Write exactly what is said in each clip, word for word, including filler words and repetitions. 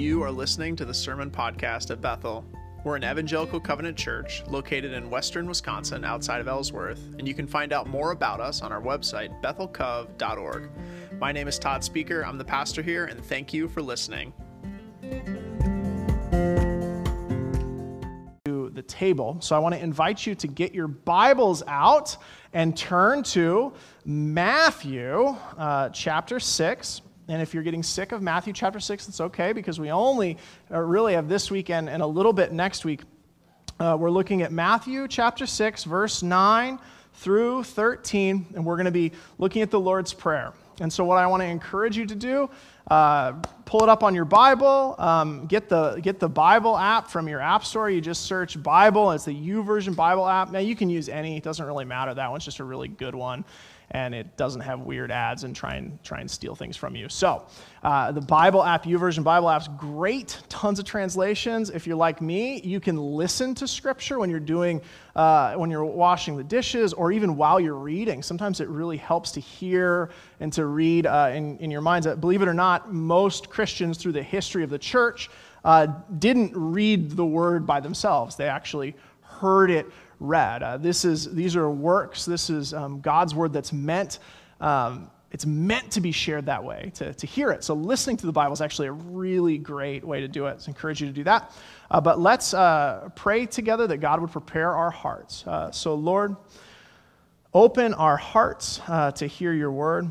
You are listening to the Sermon Podcast at Bethel. We're an evangelical covenant church located in western Wisconsin outside of Ellsworth, and you can find out more about us on our website, Bethel Cov dot org. My name is Todd Speaker. I'm the pastor here, and thank you for listening. To the table. So I want to invite you to get your Bibles out and turn to Matthew uh, chapter six. And if you're getting sick of Matthew chapter six, that's okay, because we only uh, really have this weekend and a little bit next week. Uh, we're looking at Matthew chapter six, verse nine through thirteen, and we're going to be looking at the Lord's Prayer. And so what I want to encourage you to do, uh, pull it up on your Bible, um, get the get the Bible app from your app store. You just search Bible. It's the YouVersion Bible app. Now, you can use any. It doesn't really matter. That one's just a really good one. And it doesn't have weird ads and try and try and steal things from you. So uh, the Bible app, YouVersion Bible app's great, tons of translations. If you're like me, you can listen to Scripture when you're doing, uh, when you're washing the dishes, or even while you're reading. Sometimes it really helps to hear and to read uh, in, in your minds. Believe it or not, most Christians through the history of the church uh, didn't read the Word by themselves. They actually heard it read. Uh, this is these are works. This is um, God's word that's meant. Um, it's meant to be shared that way, to, to hear it. So listening to the Bible is actually a really great way to do it. So I encourage you to do that. Uh, but let's uh, pray together that God would prepare our hearts. Uh, so Lord, open our hearts uh, to hear your word.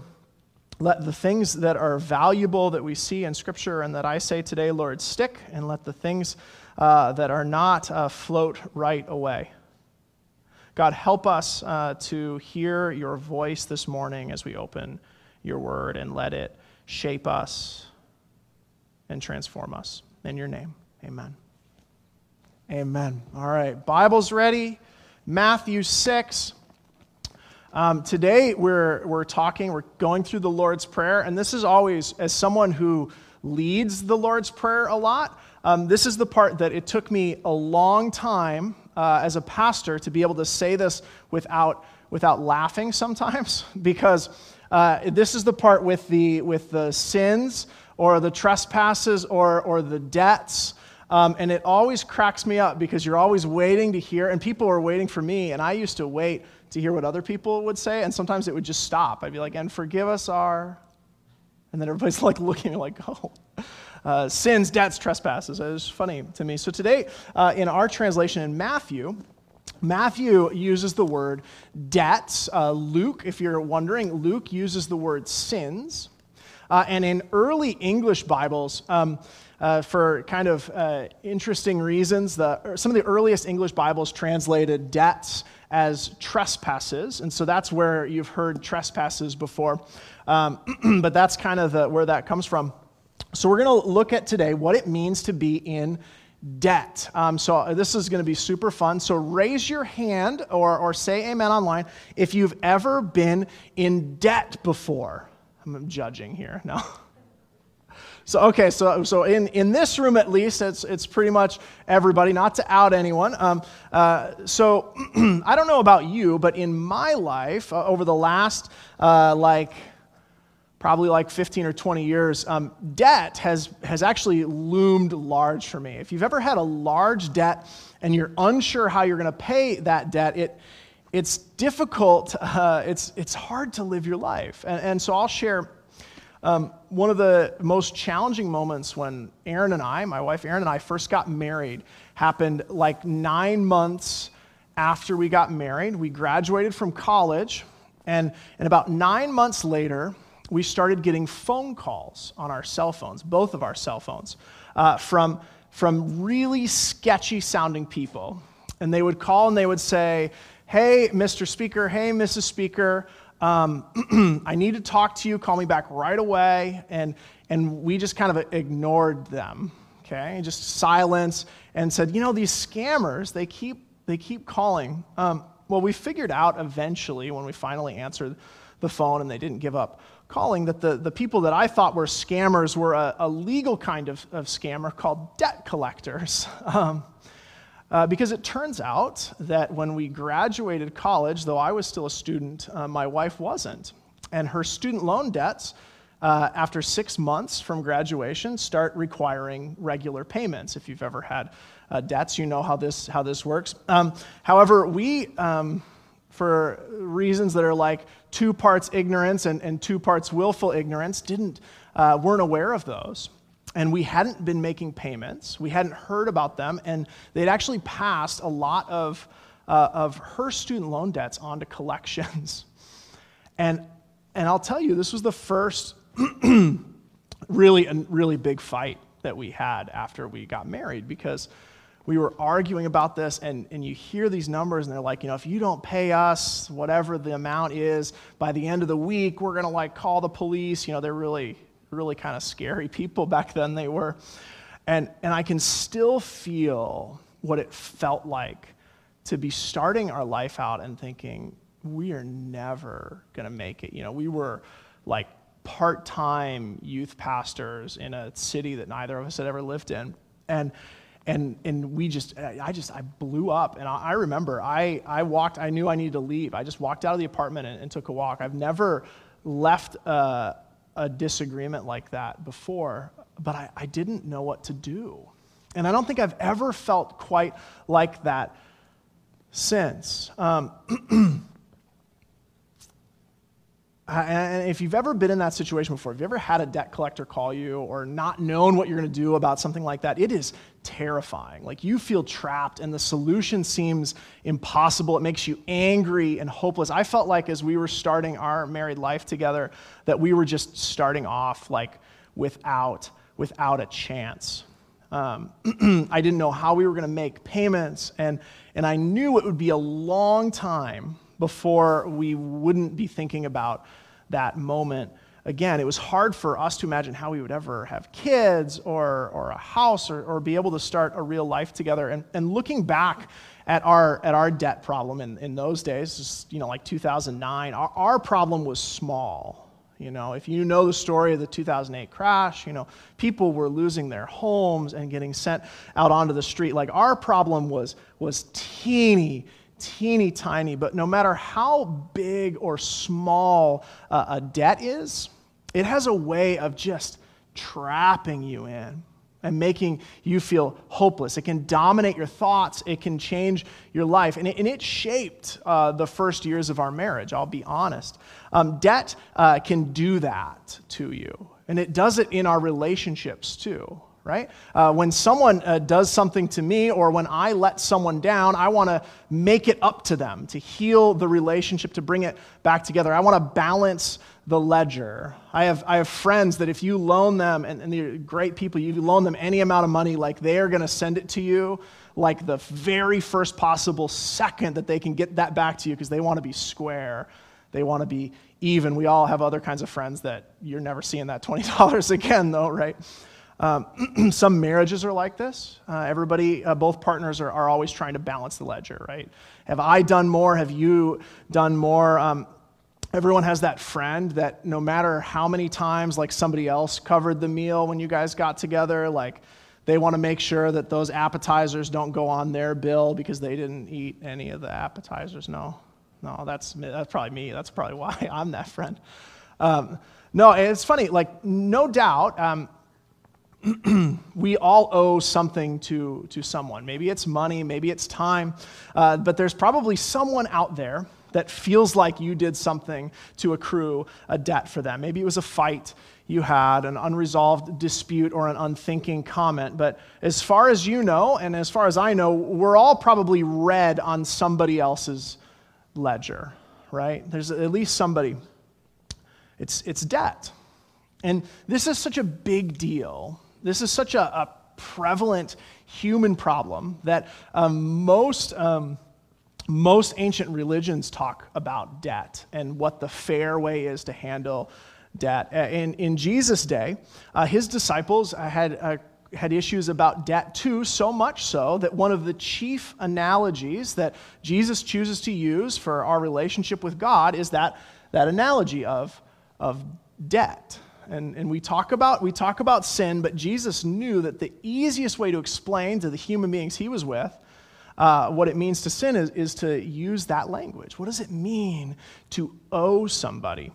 Let the things that are valuable that we see in Scripture and that I say today, Lord, stick, and let the things uh, that are not uh, float right away. God, help us uh, to hear your voice this morning as we open your word, and let it shape us and transform us. In your name, amen. Amen. All right, Bible's ready. Matthew six. Um, today we're we're talking, we're going through the Lord's Prayer, and this is always, as someone who leads the Lord's Prayer a lot, um, this is the part that it took me a long time Uh, as a pastor to be able to say this without without laughing sometimes, because uh, this is the part with the with the sins or the trespasses or or the debts, um, and it always cracks me up because you're always waiting to hear, and people are waiting for me, and I used to wait to hear what other people would say, and sometimes it would just stop. I'd be like, "And forgive us our," and then everybody's like looking at me like, "Oh." Uh, sins, debts, trespasses. It was funny to me. So today, uh, in our translation in Matthew, Matthew uses the word debts. Uh, Luke, if you're wondering, Luke uses the word sins. Uh, and in early English Bibles, um, uh, for kind of uh, interesting reasons, the, some of the earliest English Bibles translated debts as trespasses, and so that's where you've heard trespasses before. Um, but that's kind of the, where that comes from. So we're going to look at today what it means to be in debt. Um, so this is going to be super fun. So raise your hand or, or say amen online if you've ever been in debt before. I'm judging here. No. So, okay, so so in, in this room at least, it's it's pretty much everybody, not to out anyone. Um, uh, so I don't know about you, but in my life, uh, over the last, uh, like, probably like fifteen or twenty years, um, debt has has actually loomed large for me. If you've ever had a large debt and you're unsure how you're going to pay that debt, it it's difficult. Uh, it's it's hard to live your life. And, and so I'll share um, one of the most challenging moments when Erin and I, my wife Erin and I, first got married. Happened like nine months after we got married. We graduated from college, and and about nine months later, we started getting phone calls on our cell phones, both of our cell phones, uh, from, from really sketchy-sounding people. And they would call and they would say, "Hey, Mister Speaker, hey, Missus Speaker, um, I need to talk to you. Call me back right away." And, and we just kind of ignored them, okay? Just silence, and said, "You know, these scammers, they keep, they keep calling." Um, well, we figured out eventually when we finally answered the phone and they didn't give up calling, that the, the people that I thought were scammers were a, a legal kind of, of scammer called debt collectors. Um, uh, because it turns out that when we graduated college, though I was still a student, uh, my wife wasn't. And her student loan debts uh, after six months from graduation, start requiring regular payments. If you've ever had uh, debts, you know how this, how this works. Um, however, we, um, for reasons that are like two parts ignorance and, and two parts willful ignorance, didn't, uh, weren't aware of those. And we hadn't been making payments. We hadn't heard about them. And they'd actually passed a lot of, uh, of her student loan debts onto collections. And, and I'll tell you, this was the first really, really big fight that we had after we got married, because we were arguing about this, and, and you hear these numbers, and they're like, you know, if you don't pay us whatever the amount is, by the end of the week, we're going to, like, call the police. You know, they're really... really kind of scary people back then, they were. And, and I can still feel what it felt like to be starting our life out and thinking, we are never going to make it. You know, we were like part-time youth pastors in a city that neither of us had ever lived in. And and and we just, I just, I blew up. And I, I remember I, I walked, I knew I needed to leave. I just walked out of the apartment and, and took a walk. I've never left a a disagreement like that before, but I, I didn't know what to do. And I don't think I've ever felt quite like that since. Um, and if you've ever been in that situation before, if you've ever had a debt collector call you or not known what you're going to do about something like that, it is terrifying. Like, you feel trapped and the solution seems impossible. It makes you angry and hopeless. I felt like as we were starting our married life together that we were just starting off like without, without a chance. Um, I didn't know how we were going to make payments, and, and I knew it would be a long time before we wouldn't be thinking about that moment again. It was hard for us to imagine how we would ever have kids or, or a house or, or be able to start a real life together. And, and looking back at our at our debt problem in, in those days, just, you know, like two thousand nine, our, our problem was small. You know, if you know the story of the two thousand eight crash, you know, people were losing their homes and getting sent out onto the street. Like, our problem was was teeny. teeny tiny, but no matter how big or small uh, a debt is, it has a way of just trapping you in and making you feel hopeless. It can dominate your thoughts. It can change your life. And it, and it shaped uh, the first years of our marriage, I'll be honest. Um, debt uh, can do that to you. And it does it in our relationships too. Right? Uh, when someone uh, does something to me, or when I let someone down, I want to make it up to them, to heal the relationship, to bring it back together. I want to balance the ledger. I have I have friends that if you loan them, and, and they're great people, you loan them any amount of money, like they are going to send it to you like the very first possible second that they can get that back to you, because they want to be square. They want to be even. We all have other kinds of friends that you're never seeing that twenty dollars again, though, right? Um, some marriages are like this. Uh, everybody, uh, both partners are, are always trying to balance the ledger, right? Have I done more? Have you done more? Um, everyone has that friend that no matter how many times, like, somebody else covered the meal when you guys got together, like, they want to make sure that those appetizers don't go on their bill because they didn't eat any of the appetizers. No, no, that's, that's probably me. That's probably why I'm that friend. Um, no, it's funny, like, no doubt, um, we all owe something to, to someone. Maybe it's money, maybe it's time, uh, but there's probably someone out there that feels like you did something to accrue a debt for them. Maybe it was a fight you had, an unresolved dispute, or an unthinking comment, but as far as you know, and as far as I know, we're all probably red on somebody else's ledger, right? There's at least somebody. It's, it's debt. And this is such a big deal. This is such a, a prevalent human problem that um, most um, most ancient religions talk about debt and what the fair way is to handle debt. In, in Jesus' day, uh, his disciples had uh, had issues about debt too, so much so that one of the chief analogies that Jesus chooses to use for our relationship with God is that that analogy of of debt. And, and we talk about we talk about sin, but Jesus knew that the easiest way to explain to the human beings he was with uh, what it means to sin is, is to use that language. What does it mean to owe somebody?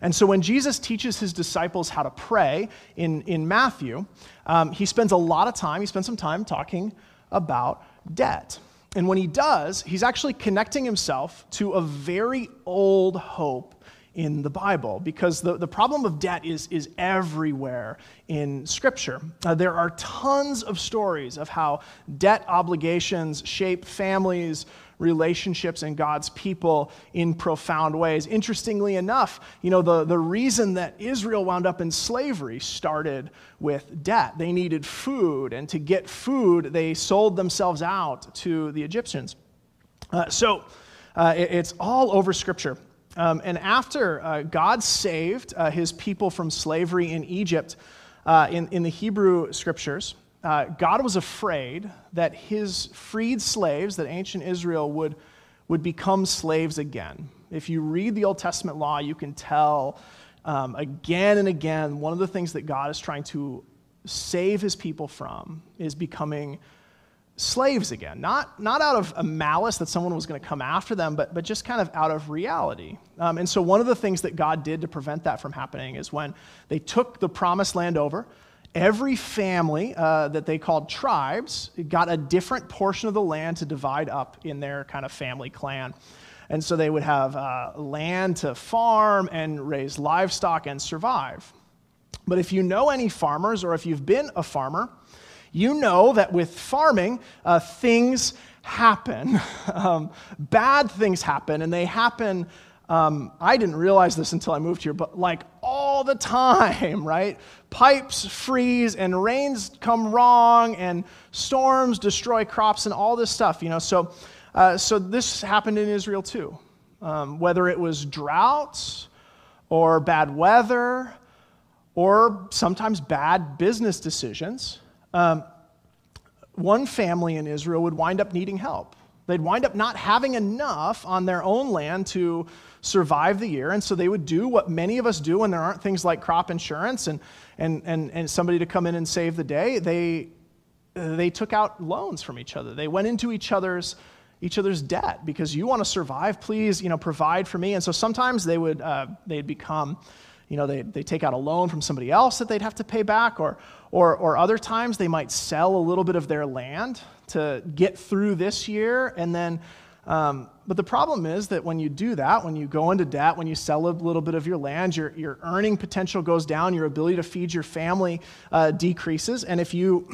And so when Jesus teaches his disciples how to pray in, in Matthew, um, he spends a lot of time, he spends some time talking about debt. And when he does, he's actually connecting himself to a very old hope in the Bible, because the, the problem of debt is, is everywhere in Scripture. Uh, there are tons of stories of how debt obligations shape families, relationships, and God's people in profound ways. Interestingly enough, you know, the, the reason that Israel wound up in slavery started with debt. They needed food, and to get food, they sold themselves out to the Egyptians. Uh, so uh, it, it's all over Scripture. Um, and after uh, God saved uh, his people from slavery in Egypt, uh, in, in the Hebrew scriptures, uh, God was afraid that his freed slaves, that ancient Israel, would, would become slaves again. If you read the Old Testament law, you can tell um, again and again, one of the things that God is trying to save his people from is becoming slaves again, not, not out of a malice that someone was going to come after them, but, but just kind of out of reality. Um, and so one of the things that God did to prevent that from happening is when they took the promised land over, every family uh, that they called tribes got a different portion of the land to divide up in their kind of family clan. And so they would have uh, land to farm and raise livestock and survive. But if you know any farmers, or if you've been a farmer, you know that with farming, uh, things happen. um, bad things happen, and they happen, um, I didn't realize this until I moved here, but like all the time, right? Pipes freeze, and rains come wrong, and storms destroy crops, and all this stuff, you know. So, uh, so this happened in Israel too. Um, whether it was droughts, or bad weather, or sometimes bad business decisions, Um, one family in Israel would wind up needing help. They'd wind up not having enough on their own land to survive the year, and so they would do what many of us do when there aren't things like crop insurance and and and, and somebody to come in and save the day. They they took out loans from each other. They went into each other's each other's debt because you want to survive. Please, you know, provide for me. And so sometimes they would uh, they'd become. You know, they they take out a loan from somebody else that they'd have to pay back, or, or or other times they might sell a little bit of their land to get through this year, and then, um, but the problem is that when you do that, when you go into debt, when you sell a little bit of your land, your your earning potential goes down, your ability to feed your family uh, decreases, and if you,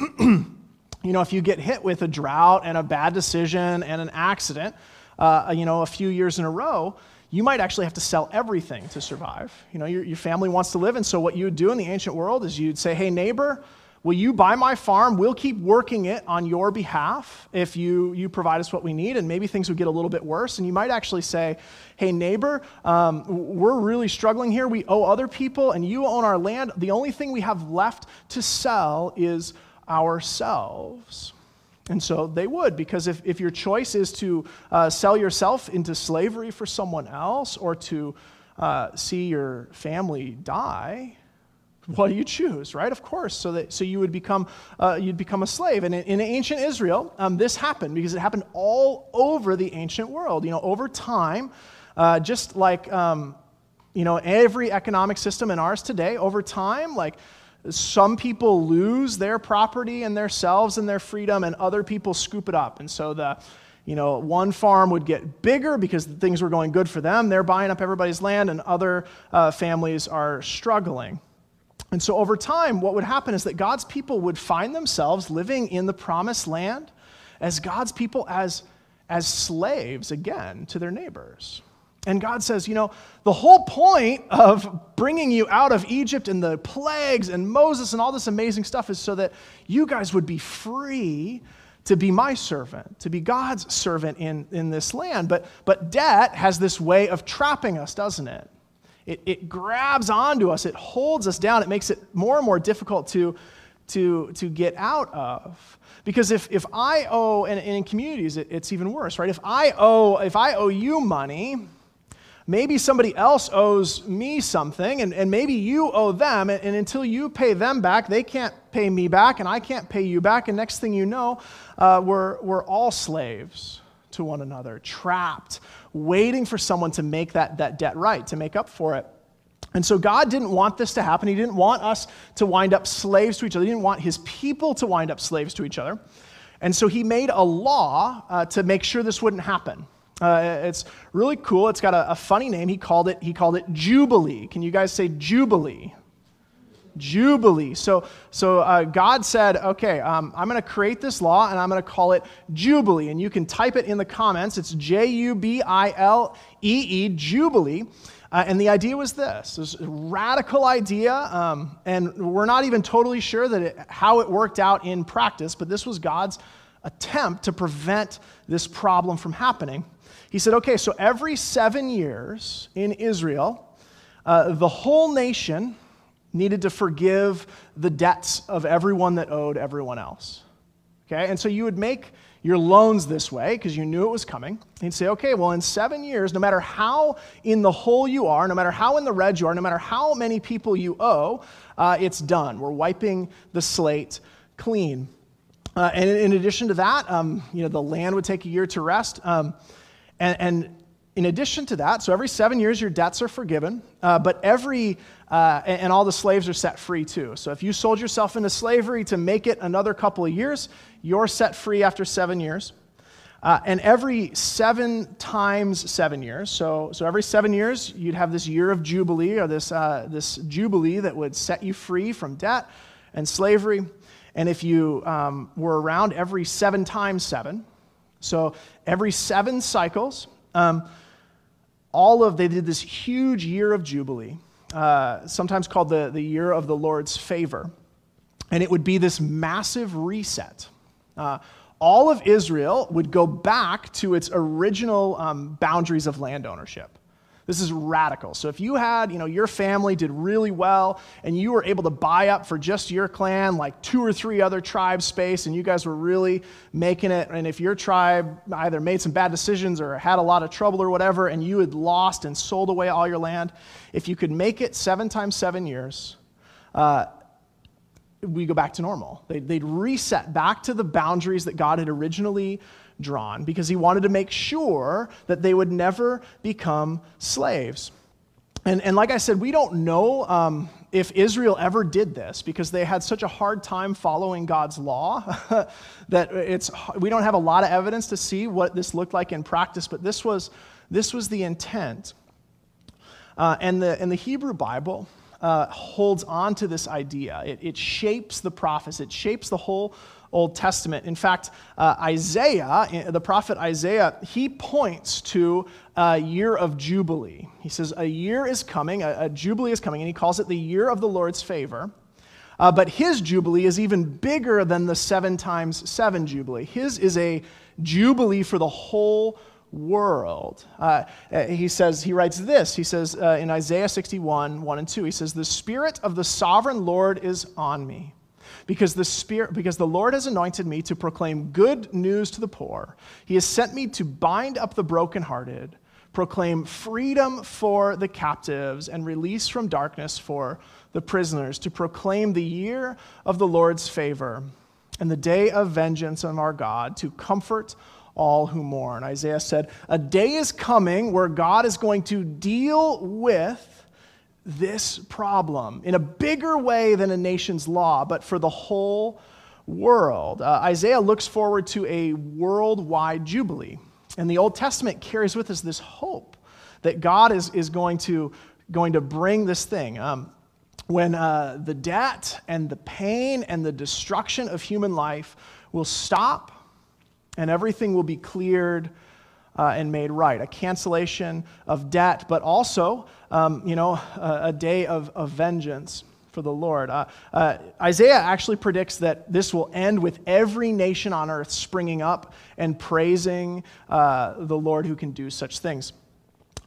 you know, if you get hit with a drought and a bad decision and an accident, uh, you know, a few years in a row, you might actually have to sell everything to survive. You know, your, your family wants to live, and so what you would do in the ancient world is you'd say, hey, neighbor, will you buy my farm? We'll keep working it on your behalf if you, you provide us what we need, and maybe things would get a little bit worse, and you might actually say, hey, neighbor, um, we're really struggling here. We owe other people, and you own our land. The only thing we have left to sell is ourselves. And so they would, because if, if your choice is to uh, sell yourself into slavery for someone else, or to uh, see your family die, what do you choose, right? Of course, so that so you would become uh, you'd become a slave. And in, in ancient Israel, um, this happened because it happened all over the ancient world. You know, over time, uh, just like um, you know, every economic system in ours today, over time, like. Some people lose their property and themselves and their freedom, and other people scoop it up. And so the, you know, one farm would get bigger because things were going good for them. They're buying up everybody's land, and other uh, families are struggling. And so over time, what would happen is that God's people would find themselves living in the promised land as God's people, as, as slaves again to their neighbors. And God says, you know, the whole point of bringing you out of Egypt and the plagues and Moses and all this amazing stuff is so that you guys would be free to be my servant, to be God's servant in, in this land. But, but debt has this way of trapping us, doesn't it? It, it grabs onto us. It holds us down. It makes it more and more difficult to, to, to get out of. Because if, if I owe, and, and in communities it, it's even worse, right? If I owe, if I owe you money... Maybe somebody else owes me something, and, and maybe you owe them, and, and until you pay them back, they can't pay me back, and I can't pay you back, and next thing you know, uh, we're, we're all slaves to one another, trapped, waiting for someone to make that, that debt right, to make up for it. And so God didn't want this to happen. He didn't want us to wind up slaves to each other. He didn't want his people to wind up slaves to each other. And so he made a law uh, to make sure this wouldn't happen. Uh, it's really cool. It's got a, a funny name. He called it, he called it Jubilee. Can you guys say Jubilee? Jubilee. So, so uh, God said, okay, um, I'm going to create this law, and I'm going to call it Jubilee. And you can type it in the comments. It's J U B I L E E, Jubilee. Uh, and the idea was this. It was a radical idea, um, and we're not even totally sure that it, how it worked out in practice, but this was God's attempt to prevent this problem from happening. He said, okay, so every seven years in Israel, uh, the whole nation needed to forgive the debts of everyone that owed everyone else. Okay, and so you would make your loans this way because you knew it was coming. And you'd say, okay, well, in seven years, no matter how in the hole you are, no matter how in the red you are, no matter how many people you owe, uh, it's done. We're wiping the slate clean. Uh, and in addition to that, um, you know, the land would take a year to rest. Um, and, and in addition to that, so every seven years, your debts are forgiven, uh, but every Uh, and, and all the slaves are set free too. So if you sold yourself into slavery to make it another couple of years, you're set free after seven years. Uh, and every seven times seven years, so so every seven years, you'd have this year of Jubilee, or this uh, this Jubilee that would set you free from debt and slavery. And if you um, were around every seven times seven, so every seven cycles, um, all of they did this huge year of Jubilee. Uh, sometimes called the, the year of the Lord's favor. And it would be this massive reset. Uh, all of Israel would go back to its original um, boundaries of land ownership. This is radical. So if you had, you know, your family did really well and you were able to buy up for just your clan, like two or three other tribes space, and you guys were really making it. And if your tribe either made some bad decisions or had a lot of trouble or whatever, and you had lost and sold away all your land, if you could make it seven times seven years, uh, we go back to normal. They'd, they'd reset back to the boundaries that God had originally drawn, because he wanted to make sure that they would never become slaves. And, and like I said, we don't know um, if Israel ever did this, because they had such a hard time following God's law that it's we don't have a lot of evidence to see what this looked like in practice, but this was, this was the intent. Uh, and, the, and the Hebrew Bible uh, holds on to this idea. It, it shapes the prophets. It shapes the whole Old Testament. In fact, uh, Isaiah, the prophet Isaiah, he points to a year of Jubilee. He says a year is coming, a, a Jubilee is coming, and he calls it the year of the Lord's favor. Uh, but his Jubilee is even bigger than the seven times seven Jubilee. His is a Jubilee for the whole world. Uh, he says, he writes this, he says uh, in Isaiah sixty-one, one and two, he says, "The Spirit of the sovereign Lord is on me, because the Spirit, because the Lord has anointed me to proclaim good news to the poor. He has sent me to bind up the brokenhearted, proclaim freedom for the captives, and release from darkness for the prisoners, to proclaim the year of the Lord's favor and the day of vengeance of our God, to comfort all who mourn." Isaiah said, a day is coming where God is going to deal with this problem in a bigger way than a nation's law, but for the whole world. Uh, Isaiah looks forward to a worldwide Jubilee. And the Old Testament carries with us this hope that God is, is going to, going to bring this thing. Um, when uh, the debt and the pain and the destruction of human life will stop, and everything will be cleared Uh, and made right, a cancellation of debt, but also, um, you know, a, a day of, of vengeance for the Lord. Uh, uh, Isaiah actually predicts that this will end with every nation on earth springing up and praising uh, the Lord who can do such things.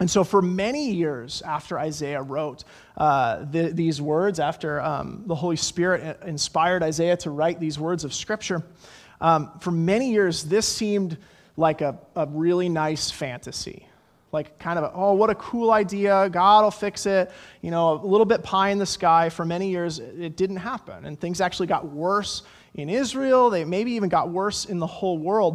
And so for many years after Isaiah wrote uh, the, these words, after um, the Holy Spirit inspired Isaiah to write these words of Scripture, um, for many years this seemed like a, a really nice fantasy. Like kind of, a, oh, what a cool idea. God will fix it. You know, a little bit pie in the sky. For many years, it didn't happen. And things actually got worse in Israel. They maybe even got worse in the whole world.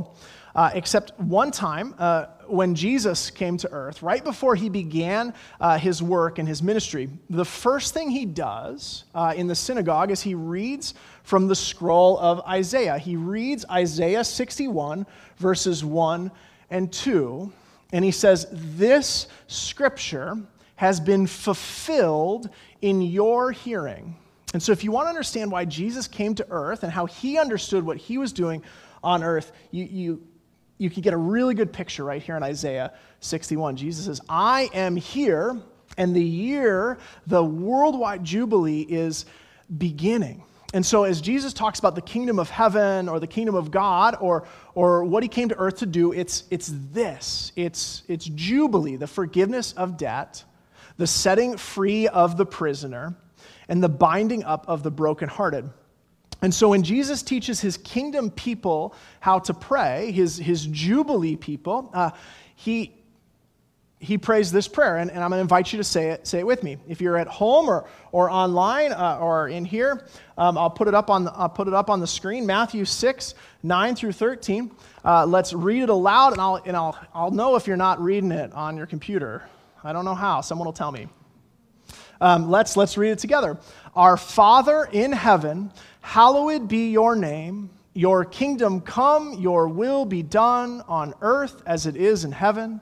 uh, except one time uh, when Jesus came to earth, right before he began uh, his work and his ministry. The first thing he does uh, in the synagogue is he reads from the scroll of Isaiah. He reads Isaiah sixty-one, verses one and two, and he says, "This scripture has been fulfilled in your hearing." And so if you want to understand why Jesus came to earth and how he understood what he was doing on earth, you you, you can get a really good picture right here in Isaiah sixty-one. Jesus says, "I am here," and the year, the worldwide Jubilee, is beginning. And so as Jesus talks about the kingdom of heaven or the kingdom of God or, or what he came to earth to do, it's, it's this. It's, it's Jubilee, the forgiveness of debt, the setting free of the prisoner, and the binding up of the brokenhearted. And so when Jesus teaches his kingdom people how to pray, his, his Jubilee people, uh, he, he prays this prayer, and, and I'm going to invite you to say it, say it with me. If you're at home or, or online uh, or in here, um, I'll, put it up on the, I'll put it up on the screen, Matthew six, nine through thirteen. Uh, let's read it aloud, and, I'll, and I'll, I'll know if you're not reading it on your computer. I don't know how. Someone will tell me. Um, let's, let's read it together. "Our Father in heaven, hallowed be your name. Your kingdom come, your will be done on earth as it is in heaven.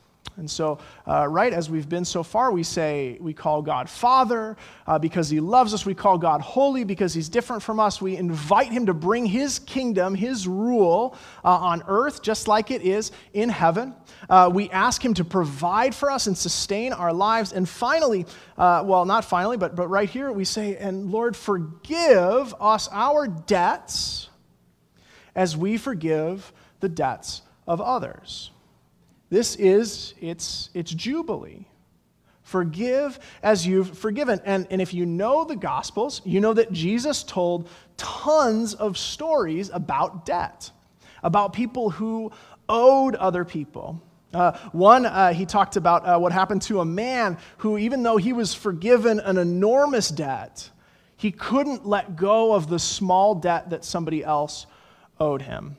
And so, uh, right, as we've been so far, we say we call God Father uh, because he loves us. We call God holy because he's different from us. We invite him to bring his kingdom, his rule uh, on earth, just like it is in heaven. Uh, we ask him to provide for us and sustain our lives. And finally, uh, well, not finally, but, but right here, we say, "And Lord, forgive us our debts as we forgive the debts of others." This is, it's, it's Jubilee. Forgive as you've forgiven. And, and if you know the Gospels, you know that Jesus told tons of stories about debt, about people who owed other people. Uh, one, uh, he talked about uh, what happened to a man who, even though he was forgiven an enormous debt, he couldn't let go of the small debt that somebody else owed him.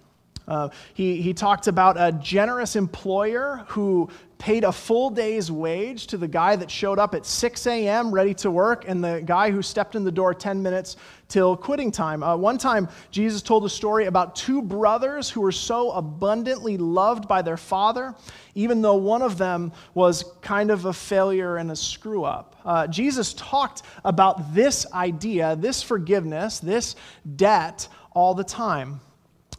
Uh, he, he talked about a generous employer who paid a full day's wage to the guy that showed up at six a.m. ready to work and the guy who stepped in the door ten minutes till quitting time. Uh, one time, Jesus told a story about two brothers who were so abundantly loved by their father, even though one of them was kind of a failure and a screw-up. Uh, Jesus talked about this idea, this forgiveness, this debt all the time.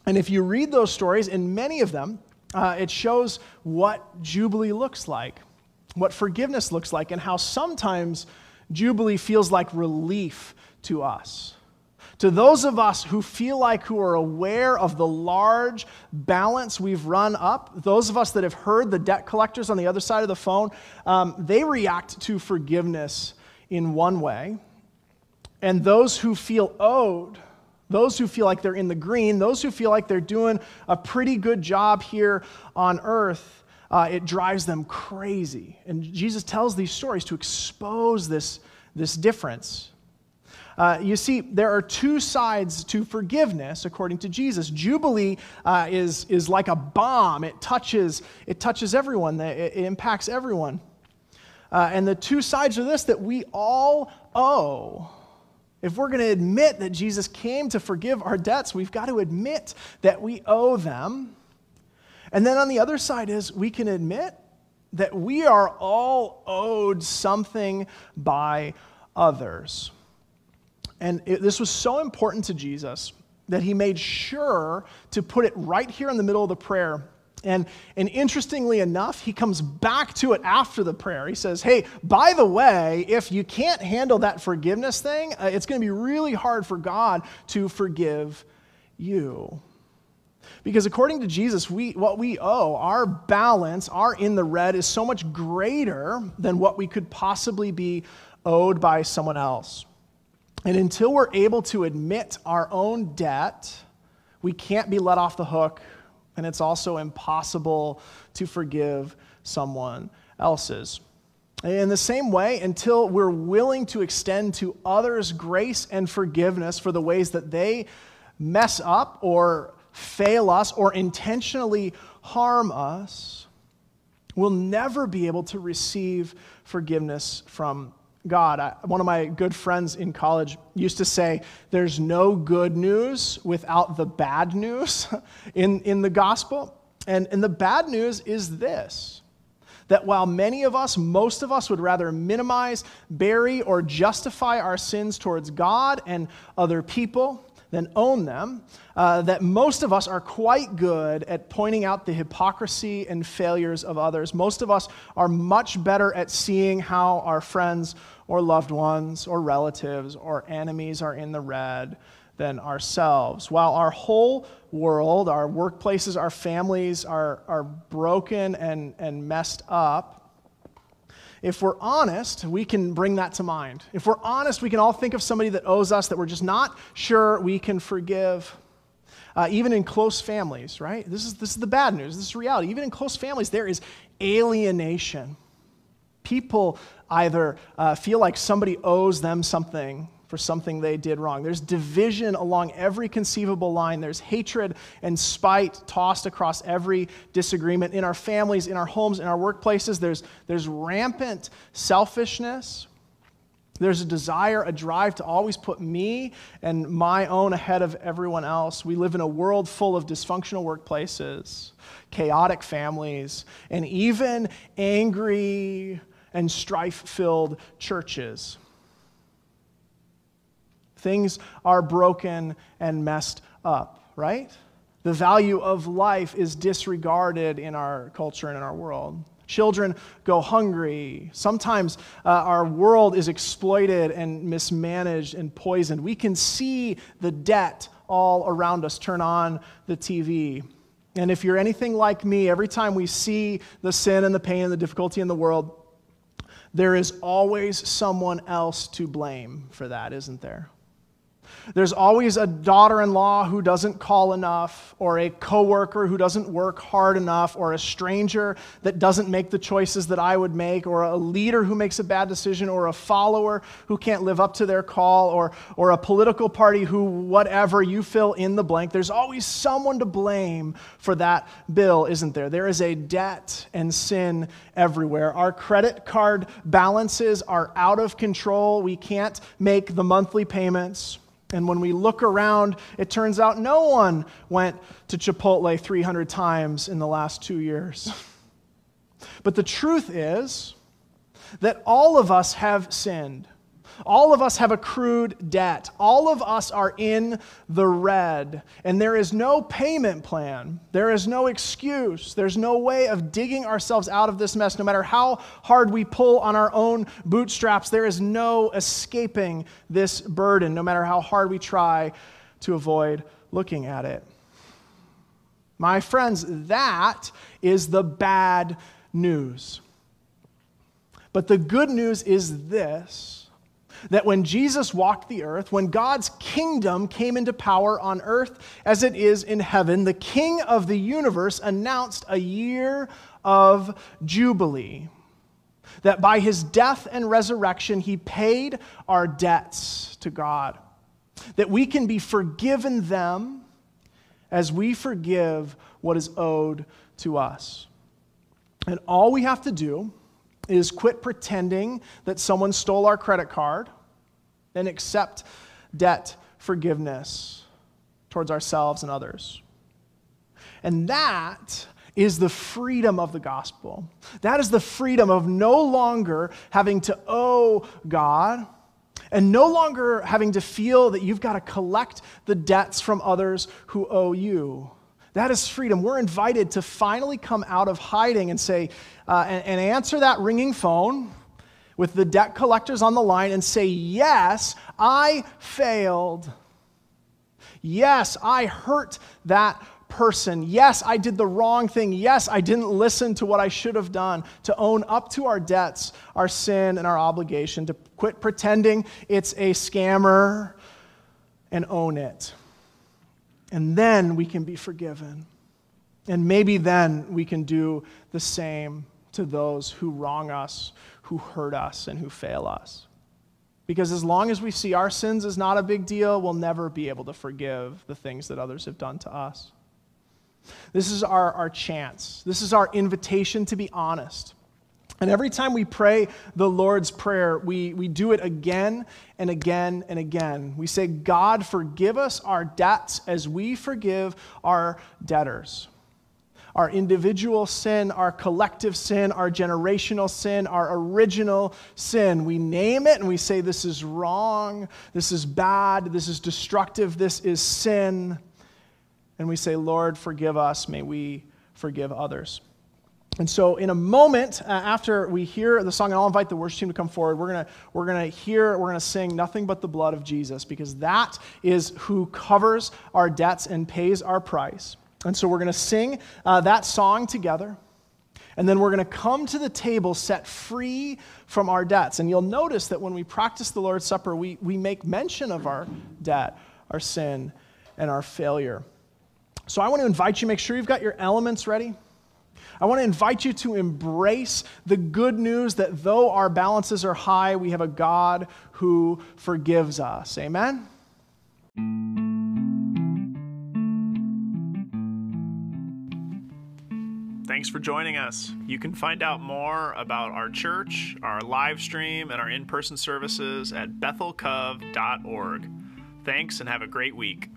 And if you read those stories, in many of them, uh, it shows what Jubilee looks like, what forgiveness looks like, and how sometimes Jubilee feels like relief to us. To those of us who feel like, who are aware of the large balance we've run up, those of us that have heard the debt collectors on the other side of the phone, um, they react to forgiveness in one way. And those who feel owed, those who feel like they're in the green, those who feel like they're doing a pretty good job here on earth, uh, it drives them crazy. And Jesus tells these stories to expose this, this difference. Uh, you see, there are two sides to forgiveness, according to Jesus. Jubilee uh, is, is like a bomb. It touches, it touches everyone. It, it impacts everyone. Uh, and the two sides are this, that we all owe. If we're going to admit that Jesus came to forgive our debts, we've got to admit that we owe them. And then on the other side is we can admit that we are all owed something by others. And it, this was so important to Jesus that he made sure to put it right here in the middle of the prayer. And, and interestingly enough, he comes back to it after the prayer. He says, "Hey, by the way, if you can't handle that forgiveness thing, uh, it's going to be really hard for God to forgive you." Because according to Jesus, we, what we owe, our balance, our in the red, is so much greater than what we could possibly be owed by someone else. And until we're able to admit our own debt, we can't be let off the hook and it's also impossible to forgive someone else's. In the same way, until we're willing to extend to others grace and forgiveness for the ways that they mess up or fail us or intentionally harm us, we'll never be able to receive forgiveness from God. I, one of my good friends in college used to say, there's no good news without the bad news in, in the gospel. And, and the bad news is this, that while many of us, most of us, would rather minimize, bury, or justify our sins towards God and other people than own them, uh, that most of us are quite good at pointing out the hypocrisy and failures of others. Most of us are much better at seeing how our friends or loved ones or relatives or enemies are in the red than ourselves. While our whole world, our workplaces, our families are, are broken and, and messed up, if we're honest, we can bring that to mind. If we're honest, we can all think of somebody that owes us that we're just not sure we can forgive. Uh, even in close families, right? This is, this is the bad news. This is reality. Even in close families, there is alienation. People either uh, feel like somebody owes them something for something they did wrong. There's division along every conceivable line. There's hatred and spite tossed across every disagreement. In our families, in our homes, in our workplaces, there's, there's rampant selfishness. There's a desire, a drive to always put me and my own ahead of everyone else. We live in a world full of dysfunctional workplaces, chaotic families, and even angry and strife-filled churches. Things are broken and messed up, right? The value of life is disregarded in our culture and in our world. Children go hungry. Sometimes uh, our world is exploited and mismanaged and poisoned. We can see the debt all around us. Turn on the T V. And if you're anything like me, every time we see the sin and the pain and the difficulty in the world, there is always someone else to blame for that, isn't there? There's always a daughter-in-law who doesn't call enough, or a coworker who doesn't work hard enough, or a stranger that doesn't make the choices that I would make, or a leader who makes a bad decision, or a follower who can't live up to their call, or, or a political party who whatever, you fill in the blank. There's always someone to blame for that bill, isn't there? There is a debt and sin everywhere. Our credit card balances are out of control. We can't make the monthly payments. And when we look around, it turns out no one went to Chipotle three hundred times in the last two years. But the truth is that all of us have sinned. All of us have accrued debt. All of us are in the red. And there is no payment plan. There is no excuse. There's no way of digging ourselves out of this mess. No matter how hard we pull on our own bootstraps, there is no escaping this burden, no matter how hard we try to avoid looking at it. My friends, that is the bad news. But the good news is this, that when Jesus walked the earth, when God's kingdom came into power on earth as it is in heaven, the King of the universe announced a year of Jubilee, that by his death and resurrection, he paid our debts to God, that we can be forgiven them as we forgive what is owed to us. And all we have to do is quit pretending that someone stole our credit card and accept debt forgiveness towards ourselves and others. And that is the freedom of the gospel. That is the freedom of no longer having to owe God and no longer having to feel that you've got to collect the debts from others who owe you. That is freedom. We're invited to finally come out of hiding and say, uh, and, and answer that ringing phone with the debt collectors on the line and say, yes, I failed. Yes, I hurt that person. Yes, I did the wrong thing. Yes, I didn't listen to what I should have done. To own up to our debts, our sin, and our obligation. To quit pretending it's a scammer and own it. And then we can be forgiven. And maybe then we can do the same to those who wrong us, who hurt us, and who fail us. Because as long as we see our sins as not a big deal, we'll never be able to forgive the things that others have done to us. This is our, our chance. This is our invitation to be honest. And every time we pray the Lord's Prayer, we, we do it again and again and again. We say, God, forgive us our debts as we forgive our debtors. Our individual sin, our collective sin, our generational sin, our original sin. We name it and we say, this is wrong, this is bad, this is destructive, this is sin. And we say, Lord, forgive us, may we forgive others. And so in a moment, uh, after we hear the song, and I'll invite the worship team to come forward, we're going we're gonna hear, we're going to sing Nothing But the Blood of Jesus, because that is who covers our debts and pays our price. And so we're going to sing uh, that song together, and then we're going to come to the table set free from our debts. And you'll notice that when we practice the Lord's Supper, we, we make mention of our debt, our sin, and our failure. So I want to invite you, make sure you've got your elements ready. I want to invite you to embrace the good news that though our balances are high, we have a God who forgives us. Amen? Thanks for joining us. You can find out more about our church, our live stream, and our in-person services at Bethel Cov dot org. Thanks, and have a great week.